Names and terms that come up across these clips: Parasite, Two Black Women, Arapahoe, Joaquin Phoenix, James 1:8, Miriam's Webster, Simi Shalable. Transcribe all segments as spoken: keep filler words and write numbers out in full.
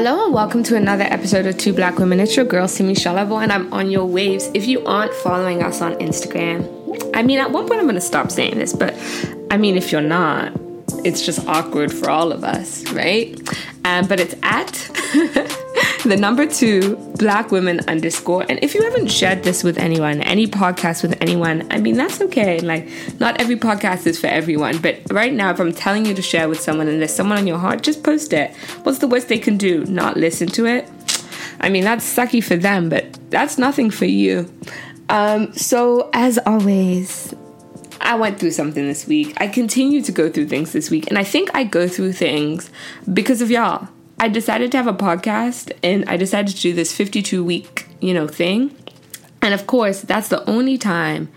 Hello and welcome to another episode of Two Black Women. It's your girl Simi Shalable and I'm on your waves. If you aren't following us on Instagram, I mean, at one point I'm going to stop saying this, but I mean, if you're not, it's just awkward for all of us, right? Um, but it's at the number two black women underscore. And if you haven't shared this with anyone, any podcast with anyone, I mean, that's okay. Like, not every podcast is for everyone. But right now, if I'm telling you to share with someone and there's someone on your heart, just post it. What's the worst they can do? Not listen to it? I mean, that's sucky for them, but that's nothing for you. Um, so as always, I went through something this week. I continue to go through things this week. And I think I go through things because of y'all. I decided to have a podcast and I decided to do this fifty-two week, you know, thing. And of course, that's the only time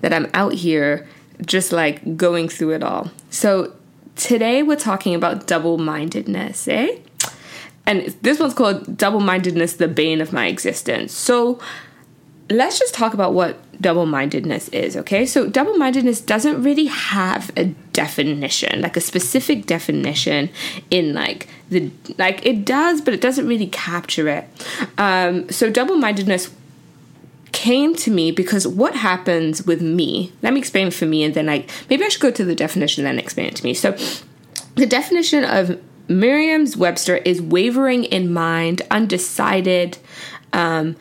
that I'm out here just like going through it all. So today we're talking about double-mindedness, eh? And this one's called Double-Mindedness, the Bane of My Existence. So let's just talk about what double-mindedness is, okay? So double-mindedness doesn't really have a definition, like a specific definition in like the, like it does, but it doesn't really capture it. Um, so double-mindedness came to me because what happens with me, let me explain it for me, and then like, maybe I should go to the definition and then explain it to me. So the definition of Miriam's Webster is wavering in mind, undecided, um,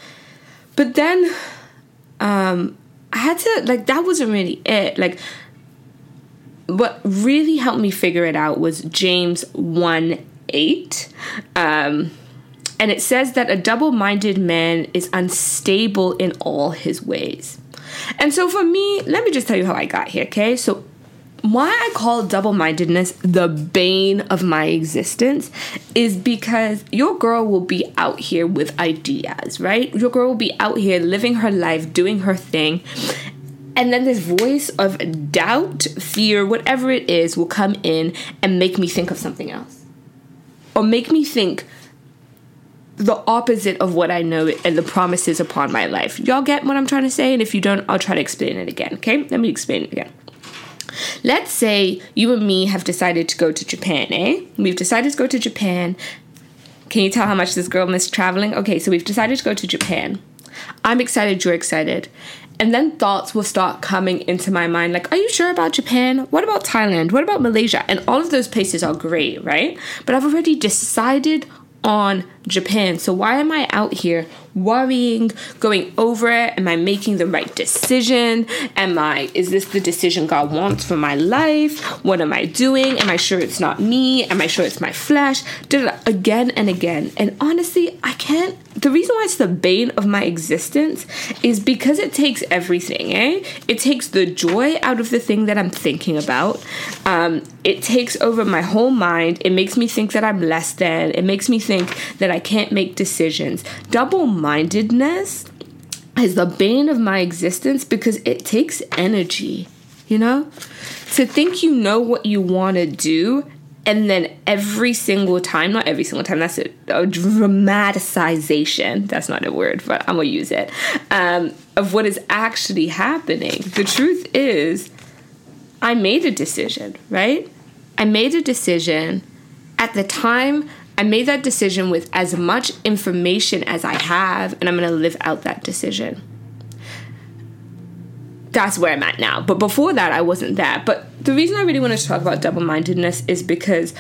But then um, I had to, like, that wasn't really it. Like, what really helped me figure it out was James one eight. Um, and it says that a double-minded man is unstable in all his ways. And so for me, let me just tell you how I got here, okay? So why I call double-mindedness the bane of my existence is because your girl will be out here with ideas, right? Your girl will be out here living her life, doing her thing. And then this voice of doubt, fear, whatever it is, will come in and make me think of something else. Or make me think the opposite of what I know and the promises upon my life. Y'all get what I'm trying to say? And if you don't, I'll try to explain it again, okay? Let me explain it again. Let's say you and me have decided to go to Japan, eh? We've decided to go to Japan. Can you tell how much this girl missed traveling? Okay, so we've decided to go to Japan. I'm excited, you're excited. And then thoughts will start coming into my mind like, are you sure about Japan? What about Thailand? What about Malaysia? And all of those places are great, right? But I've already decided on Japan. So why am I out here worrying, going over it? Am I making the right decision? Am I, is this the decision God wants for my life? What am I doing? Am I sure it's not me? Am I sure it's my flesh? Again and again. And honestly, I can't, the reason why it's the bane of my existence is because it takes everything, eh? It takes the joy out of the thing that I'm thinking about. Um, it takes over my whole mind. It makes me think that I'm less than. It makes me think that I can't make decisions. Double-mindedness is the bane of my existence because it takes energy, you know? To think you know what you want to do and then every single time, not every single time, that's a, a dramatization, that's not a word, but I'm going to use it, um, of what is actually happening. The truth is, I made a decision, right? I made a decision at the time. I made that decision with as much information as I have, and I'm going to live out that decision. That's where I'm at now. But before that, I wasn't there. But the reason I really want to talk about double-mindedness is because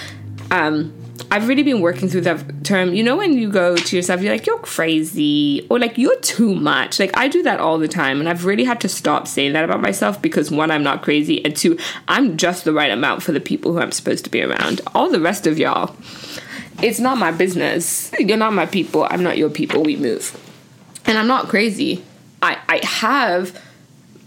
um, I've really been working through that term. You know when you go to yourself, you're like, you're crazy, or like, you're too much. Like, I do that all the time, and I've really had to stop saying that about myself because, one, I'm not crazy, and two, I'm just the right amount for the people who I'm supposed to be around. All the rest of y'all, it's not my business. You're not my people. I'm not your people. We move. And I'm not crazy. I, I have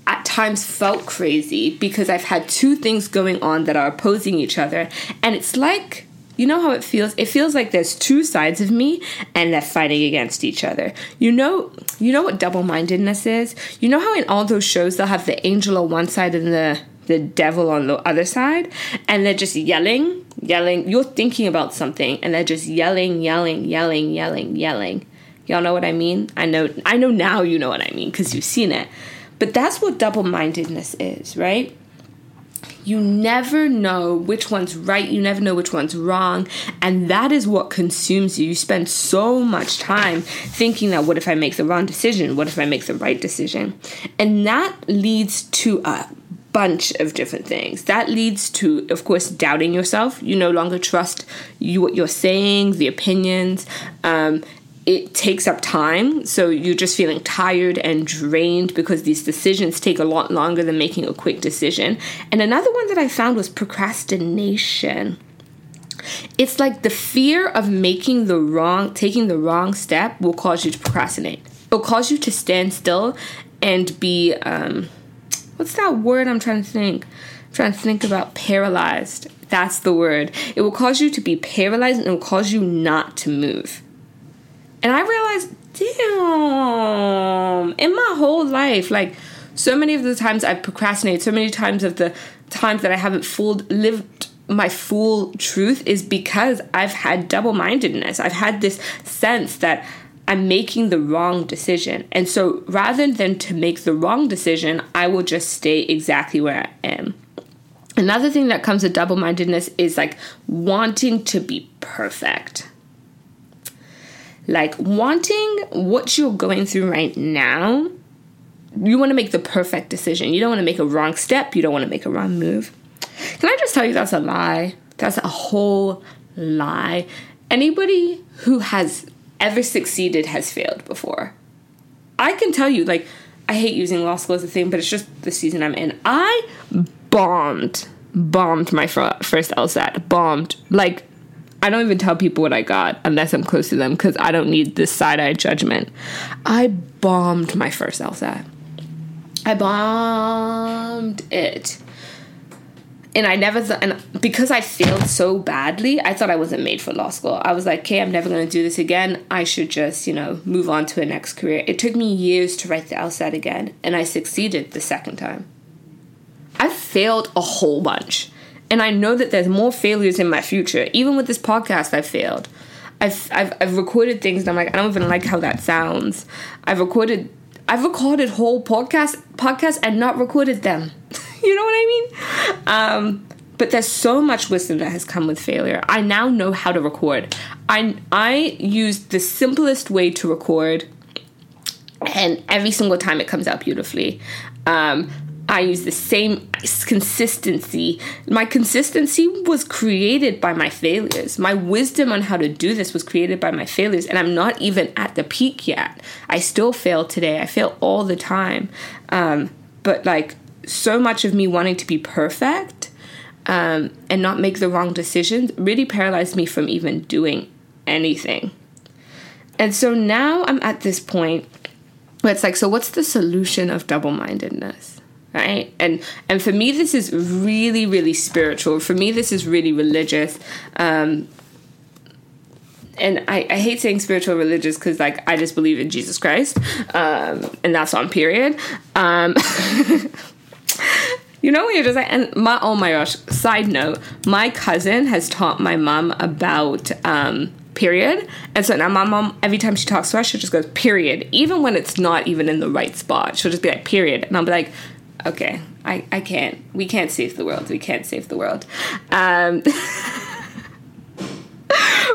at times felt crazy because I've had two things going on that are opposing each other. And it's like, you know how it feels? It feels like there's two sides of me and they're fighting against each other. You know, you know what double-mindedness is? You know how in all those shows they'll have the angel on one side and the the devil on the other side, and they're just yelling, yelling. You're thinking about something, and they're just yelling, yelling, yelling, yelling, yelling. Y'all know what I mean? I know, I know now you know what I mean because you've seen it. But that's what double-mindedness is, right? You never know which one's right. You never know which one's wrong. And that is what consumes you. You spend so much time thinking that, what if I make the wrong decision? What if I make the right decision? And that leads to a bunch of different things. That leads to, of course, doubting yourself. You no longer trust you, what you're saying, the opinions. Um, it takes up time. So you're just feeling tired and drained because these decisions take a lot longer than making a quick decision. And another one that I found was procrastination. It's like the fear of making the wrong, taking the wrong step will cause you to procrastinate. It'll cause you to stand still and be, um, what's that word I'm trying to think? I'm trying to think about paralyzed. That's the word. It will cause you to be paralyzed and it will cause you not to move. And I realized, damn, in my whole life, like so many of the times I've procrastinated, so many times of the times that I haven't fooled, lived my full truth is because I've had double-mindedness. I've had this sense that I'm making the wrong decision. And so rather than to make the wrong decision, I will just stay exactly where I am. Another thing that comes with double-mindedness is like wanting to be perfect. Like wanting what you're going through right now, you want to make the perfect decision. You don't want to make a wrong step. You don't want to make a wrong move. Can I just tell you that's a lie? That's a whole lie. Anybody who has ever succeeded has failed before. I can tell you, like, I hate using law school as a thing, but it's just the season I'm in. I bombed, bombed my fr- first LSAT, bombed. Like, I don't even tell people what I got unless I'm close to them because I don't need this side-eye judgment. I bombed my first LSAT. I bombed it. And I never th- and because I failed so badly, I thought I wasn't made for law school. I was like, okay, I'm never going to do this again. I should just, you know, move on to a next career. It took me years to write the LSAT again, and I succeeded the second time. I failed a whole bunch, and I know that there's more failures in my future. Even with this podcast, I failed. I've I've, I've recorded things, and I'm like, I don't even like how that sounds. I've recorded I've recorded whole podcast podcasts and not recorded them. You know what I mean? Um, but there's so much wisdom that has come with failure. I now know how to record. I, I use the simplest way to record, and every single time it comes out beautifully. Um, I use the same consistency. My consistency was created by my failures. My wisdom on how to do this was created by my failures, and I'm not even at the peak yet. I still fail today. I fail all the time. Um, but like, so much of me wanting to be perfect um, and not make the wrong decisions really paralyzed me from even doing anything. And so now I'm at this point where it's like, so what's the solution of double-mindedness, right? And and for me, this is really, really spiritual. For me, this is really religious. Um, and I, I hate saying spiritual religious because, like, I just believe in Jesus Christ. Um, and that's on period. Um You know when you're just like, and my, oh my gosh, side note, my cousin has taught my mom about um, period. And so now my mom, every time she talks to us, she just goes, period. Even when it's not even in the right spot, she'll just be like, period. And I'll be like, okay, I, I can't. We can't save the world. We can't save the world. Um,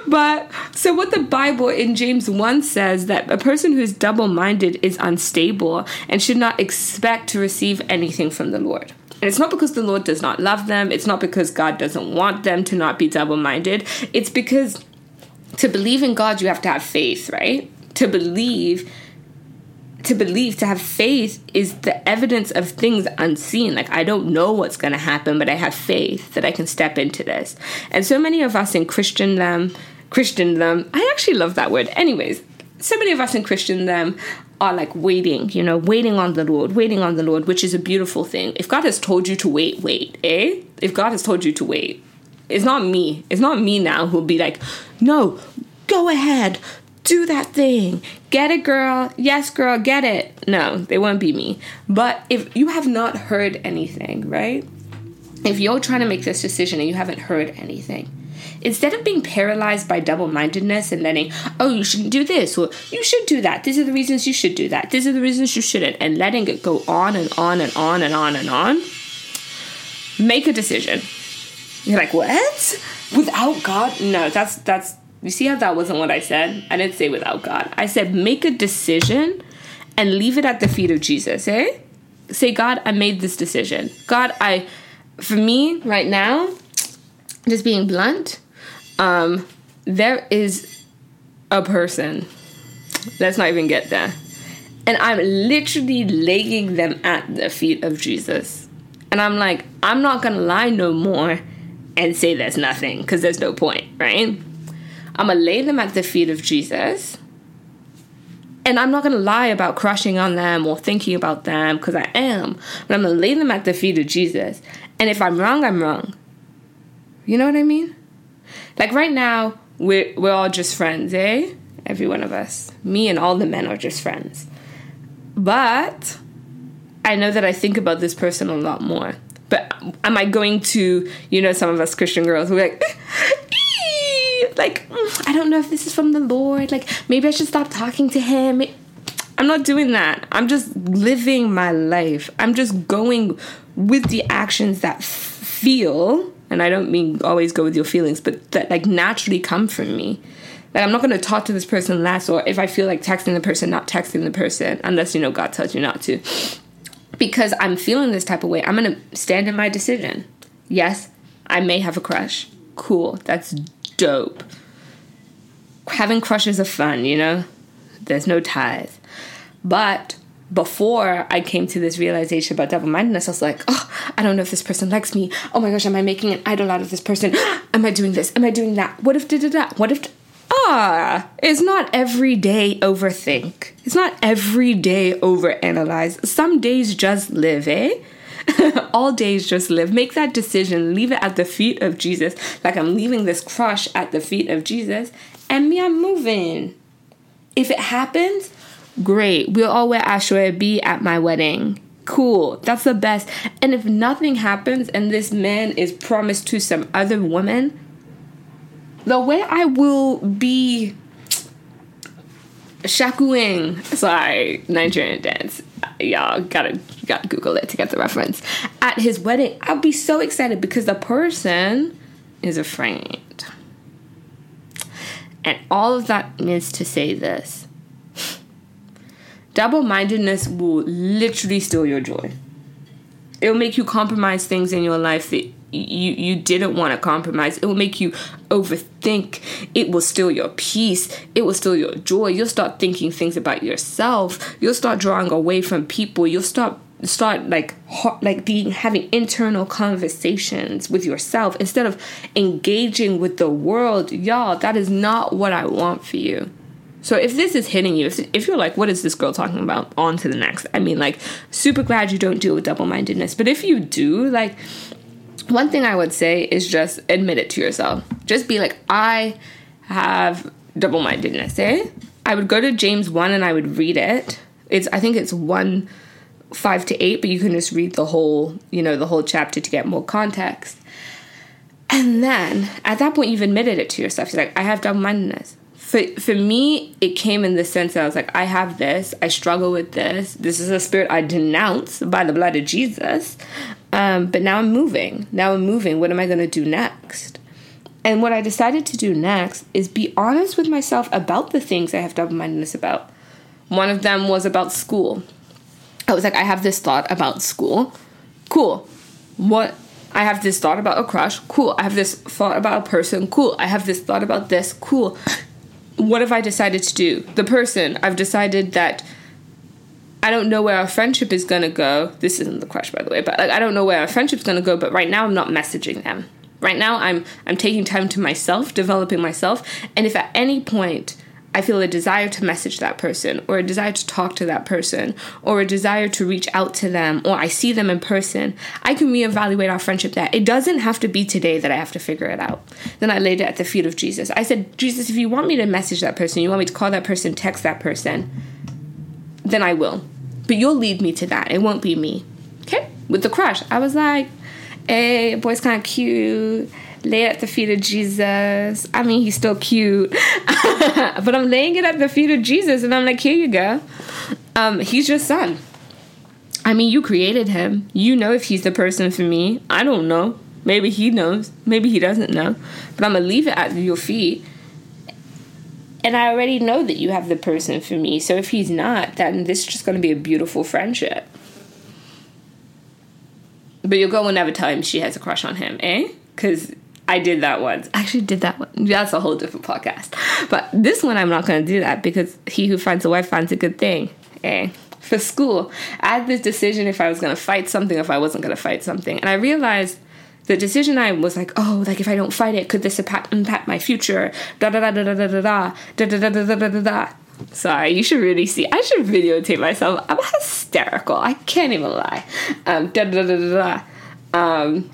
but so what the Bible in James one says that a person who is double-minded is unstable and should not expect to receive anything from the Lord. And it's not because the Lord does not love them. It's not because God doesn't want them to not be double-minded. It's because to believe in God, you have to have faith, right? To believe, to believe, to have faith is the evidence of things unseen. Like, I don't know what's going to happen, but I have faith that I can step into this. And so many of us in Christendom, Christendom, I actually love that word. Anyways, so many of us in Christendom are like waiting, you know, waiting on the Lord, waiting on the Lord, which is a beautiful thing. If God has told you to wait, wait, eh? If God has told you to wait, it's not me. It's not me now who'll be like, no, go ahead, do that thing. Get it, girl. Yes, girl, get it. No, they won't be me. But if you have not heard anything, right? If you're trying to make this decision and you haven't heard anything, instead of being paralyzed by double-mindedness and letting, oh, you shouldn't do this, or you should do that. These are the reasons you should do that. These are the reasons you shouldn't. And letting it go on and on and on and on and on. Make a decision. You're like, what? Without God? No, that's, that's, you see how that wasn't what I said? I didn't say without God. I said, make a decision and leave it at the feet of Jesus, eh? Say, God, I made this decision. God, I, for me right now, just being blunt, um, there is a person. Let's not even get there. And I'm literally laying them at the feet of Jesus. And I'm like, I'm not going to lie no more and say there's nothing, because there's no point, right? I'm going to lay them at the feet of Jesus. And I'm not going to lie about crushing on them or thinking about them, because I am. But I'm going to lay them at the feet of Jesus. And if I'm wrong, I'm wrong. You know what I mean? Like right now, we're, we're all just friends, eh? Every one of us. Me and all the men are just friends. But I know that I think about this person a lot more. But am I going to, you know, some of us Christian girls, we're like, like, I don't know if this is from the Lord. Like, maybe I should stop talking to him. I'm not doing that. I'm just living my life. I'm just going with the actions that feel, and I don't mean always go with your feelings, but that like naturally come from me. Like, I'm not going to talk to this person less, or if I feel like texting the person, not texting the person, unless, you know, God tells you not to. Because I'm feeling this type of way, I'm going to stand in my decision. Yes, I may have a crush. Cool. That's dope. Having crushes are fun, you know? There's no tithe. But before I came to this realization about double-mindedness, I was like, oh, I don't know if this person likes me. Oh my gosh, am I making an idol out of this person? Am I doing this? Am I doing that? What if da-da-da? What if... Ah, it's not every day overthink. It's not every day overanalyze. Some days just live, eh? All days just live. Make that decision. Leave it at the feet of Jesus. Like, I'm leaving this crush at the feet of Jesus. And me, I'm moving. If it happens, great. We'll all wear Ashura B at my wedding. Cool. That's the best. And if nothing happens and this man is promised to some other woman... The way I will be shakuing, sorry, Nigerian dance, y'all gotta, gotta Google it to get the reference, at his wedding, I'll be so excited because the person is a friend. And all of that means to say this. Double-mindedness will literally steal your joy. It'll make you compromise things in your life that You you didn't want to compromise. It will make you overthink. It will steal your peace. It will steal your joy. You'll start thinking things about yourself. You'll start drawing away from people. You'll start start like like being having internal conversations with yourself instead of engaging with the world. Y'all, that is not what I want for you. So if this is hitting you, if, if you're like, what is this girl talking about? On to the next. I mean, like, super glad you don't deal with double-mindedness. But if you do, like... One thing I would say is just admit it to yourself. Just be like, I have double-mindedness, eh? I would go to James one and I would read it. It's I think it's one, five to eight, but you can just read the whole, you know, the whole chapter to get more context. And then, at that point, you've admitted it to yourself. You're like, I have double-mindedness. For, for me, it came in the sense that I was like, I have this. I struggle with this. This is a spirit I denounce by the blood of Jesus. Um, but now I'm moving. Now I'm moving. What am I going to do next? And what I decided to do next is be honest with myself about the things I have double-mindedness about. One of them was about school. I was like, I have this thought about school. Cool. What? I have this thought about a crush. Cool. I have this thought about a person. Cool. I have this thought about this. Cool. What have I decided to do? The person, I've decided that I don't know where our friendship is going to go. This isn't the crush, by the way, but like, I don't know where our friendship's going to go, but right now I'm not messaging them. Right now I'm I'm taking time to myself, developing myself, and if at any point I feel a desire to message that person or a desire to talk to that person or a desire to reach out to them or I see them in person, I can reevaluate our friendship there. It doesn't have to be today that I have to figure it out. Then I laid it at the feet of Jesus. I said, Jesus, if you want me to message that person, you want me to call that person, text that person, then I will. But you'll lead me to that. It won't be me. Okay? With the crush, I was like, hey, boy's kind of cute. Lay it at the feet of Jesus. I mean, he's still cute. But I'm laying it at the feet of Jesus. And I'm like, here you go. Um, he's your son. I mean, you created him. You know if he's the person for me. I don't know. Maybe he knows. Maybe he doesn't know. But I'm going to leave it at your feet. And I already know that you have the person for me. So if he's not, then this is just going to be a beautiful friendship. But your girl will never tell him she has a crush on him, eh? Because I did that once. I actually did that one. That's a whole different podcast. But this one, I'm not going to do that because he who finds a wife finds a good thing, eh? For school, I had this decision if I was going to fight something, if I wasn't going to fight something. And I realized the decision I was like, oh, like if I don't fight it, could this impact, impact my future? Da da da da da da da da da da da da da da da. Sorry, you should really see. I should videotape myself. I'm hysterical. I can't even lie. Um, da da da da da. Um,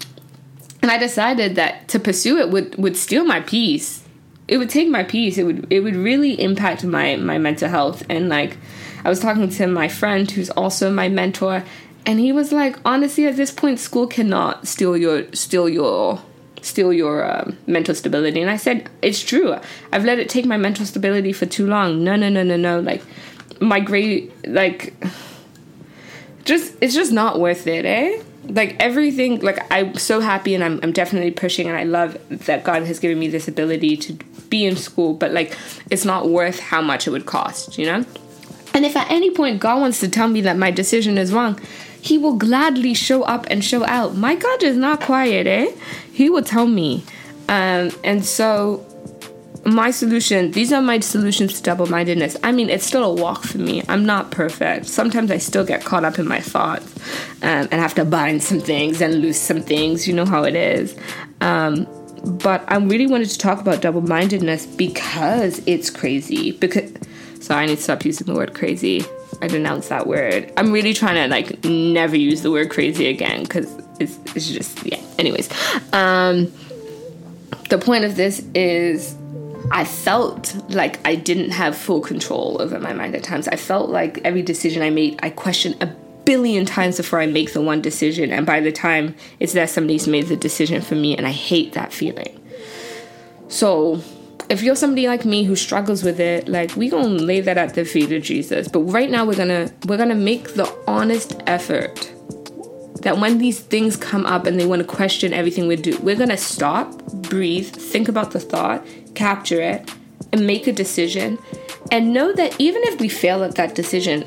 and I decided that to pursue it would, would steal my peace. It would take my peace. It would it would really impact my my mental health. And like, I was talking to my friend who's also my mentor, and he was like, honestly, at this point, school cannot steal your steal your steal your um, mental stability. And I said, it's true. I've let it take my mental stability for too long. No, no, no, no, no. Like, my grade, like, just it's just not worth it, eh? Like, everything, like, I'm so happy and I'm I'm definitely pushing, and I love that God has given me this ability to be in school, but, like, it's not worth how much it would cost, you know? And if at any point God wants to tell me that my decision is wrong, he will gladly show up and show out. My God is not quiet, eh? He will tell me. Um, and so my solution, these are my solutions to double-mindedness. I mean, it's still a walk for me. I'm not perfect. Sometimes I still get caught up in my thoughts um, and have to bind some things and loose some things. You know how it is. Um But I really wanted to talk about double-mindedness because it's crazy. Because, sorry, I need to stop using the word crazy. I denounce that word. I'm really trying to, like, never use the word crazy again because it's, it's just, yeah. Anyways, um, the point of this is I felt like I didn't have full control over my mind at times. I felt like every decision I made, I questioned a billion times before I make the one decision, and by the time it's that somebody's made the decision for me, and I hate that feeling. So if you're somebody like me who struggles with it, like, we gonna lay that at the feet of Jesus. But right now we're gonna we're gonna make the honest effort that when these things come up and they want to question everything we do, we're gonna stop, breathe, think about the thought, capture it, and make a decision. And know that even if we fail at that decision,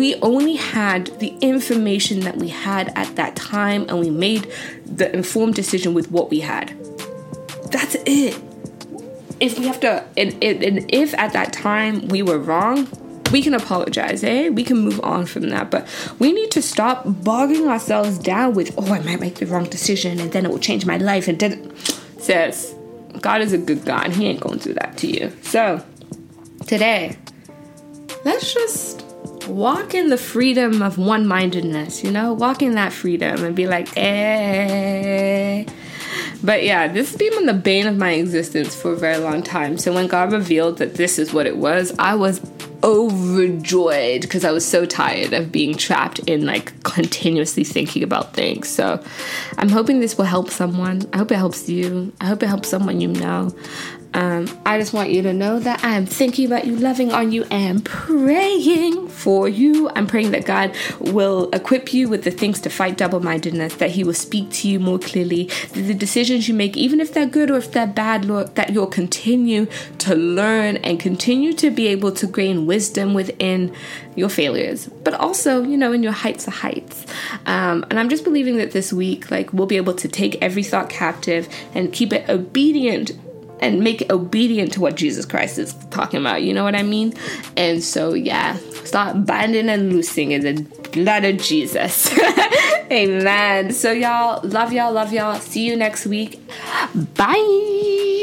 we only had the information that we had at that time, and we made the informed decision with what we had. That's it. If we have to, and, and if at that time we were wrong, we can apologize, eh? We can move on from that. But we need to stop bogging ourselves down with, oh, I might make the wrong decision, and then it will change my life. And then, sis, God is a good God, and he ain't going to do that to you. So today, let's just walk in the freedom of one-mindedness, you know? Walk in that freedom and be like, eh. But yeah, this has been the bane of my existence for a very long time. So when God revealed that this is what it was, I was overjoyed because I was so tired of being trapped in, like, continuously thinking about things. So I'm hoping this will help someone. I hope it helps you. I hope it helps someone you know. Um, I just want you to know that I am thinking about you, loving on you, and praying for you. I'm praying that God will equip you with the things to fight double-mindedness, that he will speak to you more clearly, that the decisions you make, even if they're good or if they're bad, Lord, that you'll continue to learn and continue to be able to gain wisdom within your failures, but also, you know, in your heights of heights. Um, and I'm just believing that this week, like, we'll be able to take every thought captive and keep it obedient and make it obedient to what Jesus Christ is talking about. You know what I mean? And so, yeah. Start binding and loosing in the blood of Jesus. Amen. So, y'all, love y'all, love y'all. See you next week. Bye.